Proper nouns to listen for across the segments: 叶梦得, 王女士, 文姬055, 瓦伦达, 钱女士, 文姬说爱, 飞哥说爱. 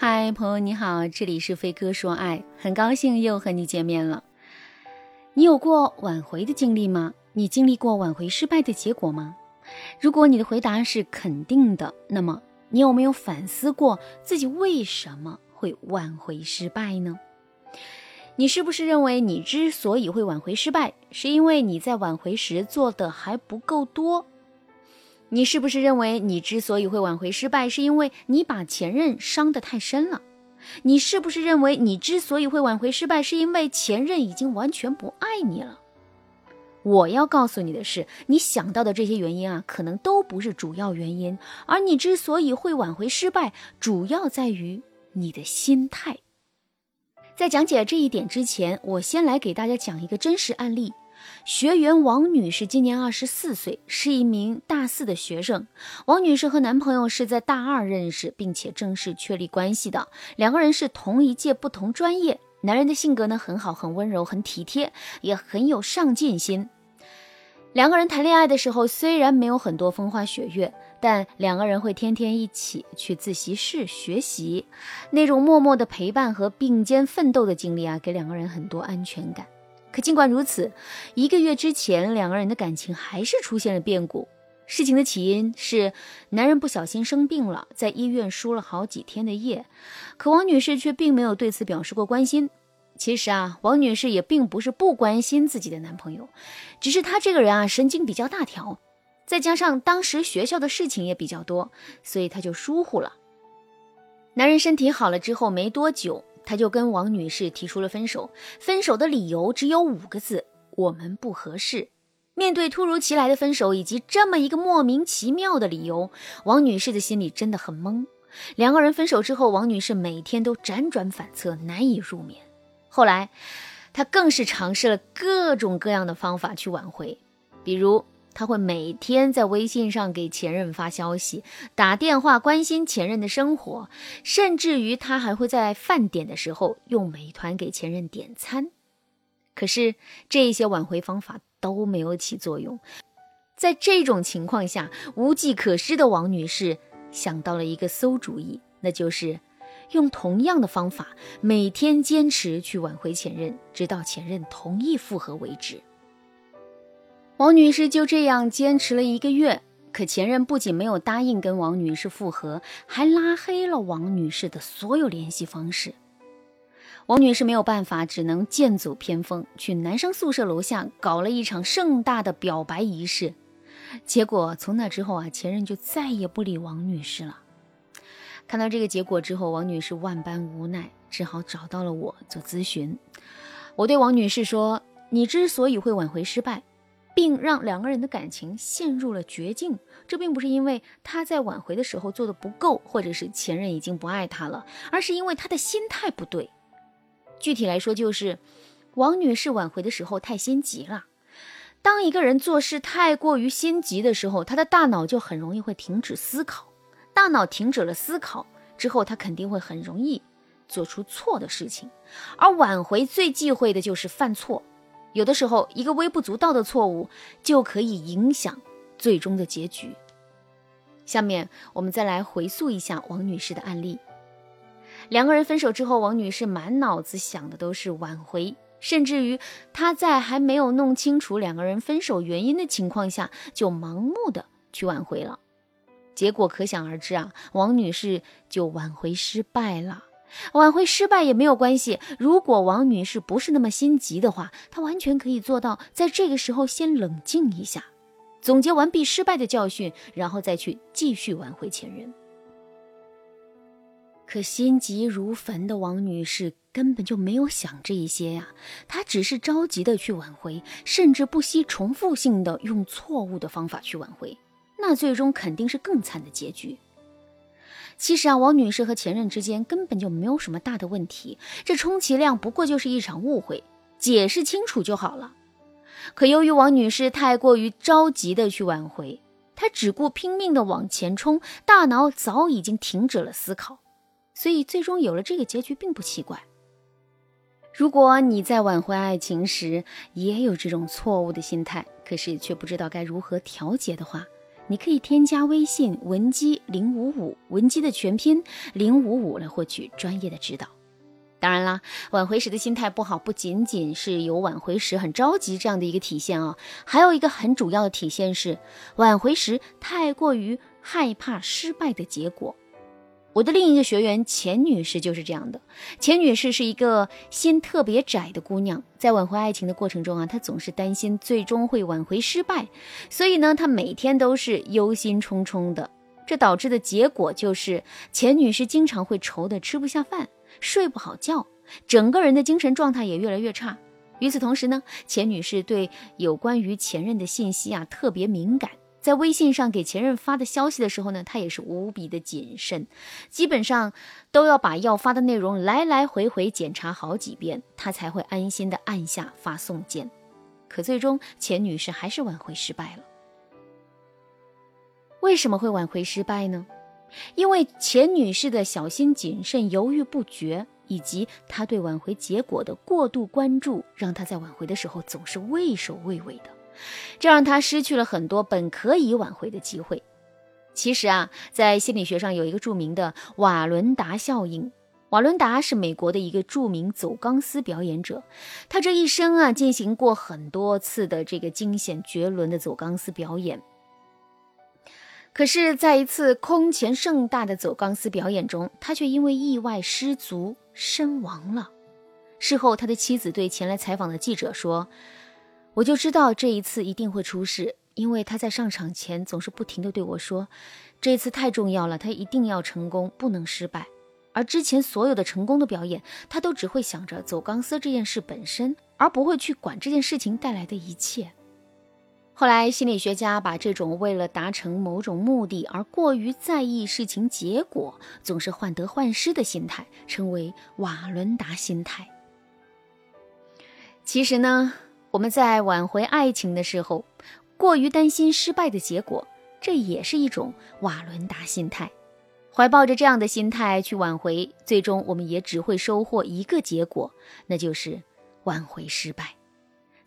嗨，朋友你好，这里是飞哥说爱，很高兴又和你见面了。你有过挽回的经历吗？你经历过挽回失败的结果吗？如果你的回答是肯定的，那么你有没有反思过自己为什么会挽回失败呢？你是不是认为你之所以会挽回失败，是因为你在挽回时做的还不够多？你是不是认为你之所以会挽回失败，是因为你把前任伤得太深了？你是不是认为你之所以会挽回失败，是因为前任已经完全不爱你了？我要告诉你的是，你想到的这些原因啊，可能都不是主要原因，而你之所以会挽回失败，主要在于你的心态。在讲解这一点之前，我先来给大家讲一个真实案例。学员王女士今年24岁，是一名大四的学生。王女士和男朋友是在大二认识，并且正式确立关系的。两个人是同一届，不同专业。男人的性格呢很好，很温柔，很体贴，也很有上进心。两个人谈恋爱的时候，虽然没有很多风花雪月，但两个人会天天一起去自习室学习。那种默默的陪伴和并肩奋斗的经历啊，给两个人很多安全感。可尽管如此，1个月之前，两个人的感情还是出现了变故。事情的起因是男人不小心生病了，在医院输了好几天的液，可王女士却并没有对此表示过关心。其实啊，王女士也并不是不关心自己的男朋友，只是她这个人啊，神经比较大条，再加上当时学校的事情也比较多，所以她就疏忽了。男人身体好了之后没多久，他就跟王女士提出了分手，分手的理由只有5个字：我们不合适。面对突如其来的分手以及这么一个莫名其妙的理由，王女士的心里真的很懵。两个人分手之后，王女士每天都辗转反侧，难以入眠。后来，她更是尝试了各种各样的方法去挽回，比如她会每天在微信上给前任发消息，打电话关心前任的生活，甚至于她还会在饭点的时候用美团给前任点餐。可是这些挽回方法都没有起作用。在这种情况下，无计可施的王女士想到了一个馊主意，那就是用同样的方法每天坚持去挽回前任，直到前任同意复合为止。王女士就这样坚持了1个月，可前任不仅没有答应跟王女士复合，还拉黑了王女士的所有联系方式。王女士没有办法，只能剑走偏锋，去男生宿舍楼下搞了一场盛大的表白仪式。结果从那之后啊，前任就再也不理王女士了。看到这个结果之后，王女士万般无奈，只好找到了我做咨询。我对王女士说，你之所以会挽回失败，并让两个人的感情陷入了绝境，这并不是因为他在挽回的时候做得不够，或者是前任已经不爱他了，而是因为他的心态不对。具体来说就是，王女士挽回的时候太心急了。当一个人做事太过于心急的时候，他的大脑就很容易会停止思考。大脑停止了思考之后，他肯定会很容易做出错的事情。而挽回最忌讳的就是犯错。有的时候，一个微不足道的错误就可以影响最终的结局。下面我们再来回溯一下王女士的案例。两个人分手之后，王女士满脑子想的都是挽回，甚至于她在还没有弄清楚两个人分手原因的情况下，就盲目的去挽回了。结果可想而知啊，王女士就挽回失败了。挽回失败也没有关系，如果王女士不是那么心急的话，她完全可以做到在这个时候先冷静一下，总结完毕失败的教训，然后再去继续挽回前任。可心急如焚的王女士根本就没有想这一些呀，她只是着急的去挽回，甚至不惜重复性的用错误的方法去挽回，那最终肯定是更惨的结局。其实啊，王女士和前任之间根本就没有什么大的问题，这充其量不过就是一场误会，解释清楚就好了。可由于王女士太过于着急的去挽回，她只顾拼命的往前冲，大脑早已经停止了思考，所以最终有了这个结局并不奇怪。如果你在挽回爱情时也有这种错误的心态，可是却不知道该如何调节的话，你可以添加微信文姬055，文姬的全拼055，来获取专业的指导。当然啦，挽回时的心态不好，不仅仅是有挽回时很着急这样的一个体现啊，还有一个很主要的体现是，挽回时太过于害怕失败的结果。我的另一个学员钱女士就是这样的。钱女士是一个心特别窄的姑娘，在挽回爱情的过程中啊，她总是担心最终会挽回失败，所以呢，她每天都是忧心忡忡的。这导致的结果就是，钱女士经常会愁得吃不下饭，睡不好觉，整个人的精神状态也越来越差。与此同时呢，钱女士对有关于前任的信息啊特别敏感，在微信上给前任发的消息的时候呢，她也是无比的谨慎，基本上都要把要发的内容来来回回检查好几遍，她才会安心的按下发送键。可最终钱女士还是挽回失败了。为什么会挽回失败呢？因为钱女士的小心谨慎、犹豫不决，以及她对挽回结果的过度关注，让她在挽回的时候总是畏首畏尾的，这让她失去了很多本可以挽回的机会。其实啊，在心理学上有一个著名的瓦伦达效应。瓦伦达是美国的一个著名走钢丝表演者，他这一生啊进行过很多次的这个惊险绝伦的走钢丝表演。可是在一次空前盛大的走钢丝表演中，他却因为意外失足身亡了。事后他的妻子对前来采访的记者说，我就知道这一次一定会出事，因为他在上场前总是不停地对我说，这次太重要了，他一定要成功，不能失败。而之前所有的成功的表演，他都只会想着走钢丝这件事本身，而不会去管这件事情带来的一切。后来心理学家把这种为了达成某种目的而过于在意事情结果，总是患得患失的心态称为瓦伦达心态。其实呢，我们在挽回爱情的时候过于担心失败的结果，这也是一种瓦伦达心态。怀抱着这样的心态去挽回，最终我们也只会收获一个结果，那就是挽回失败。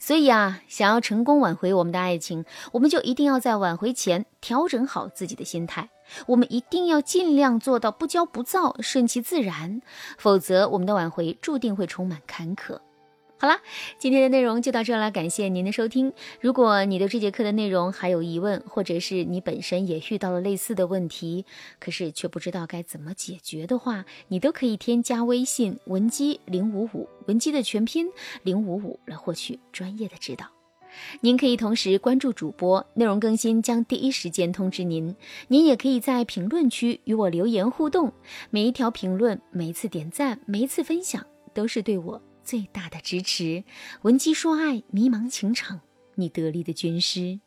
所以啊，想要成功挽回我们的爱情，我们就一定要在挽回前调整好自己的心态，我们一定要尽量做到不骄不躁，顺其自然，否则我们的挽回注定会充满坎坷。好啦，今天的内容就到这了，感谢您的收听。如果你对这节课的内容还有疑问，或者是你本身也遇到了类似的问题，可是却不知道该怎么解决的话，你都可以添加微信文姬055，文姬的全拼055，来获取专业的指导。您可以同时关注主播，内容更新将第一时间通知您。您也可以在评论区与我留言互动，每一条评论、每一次点赞、每一次分享，都是对我最大的支持。文姬说爱，迷茫情场，你得力的军师。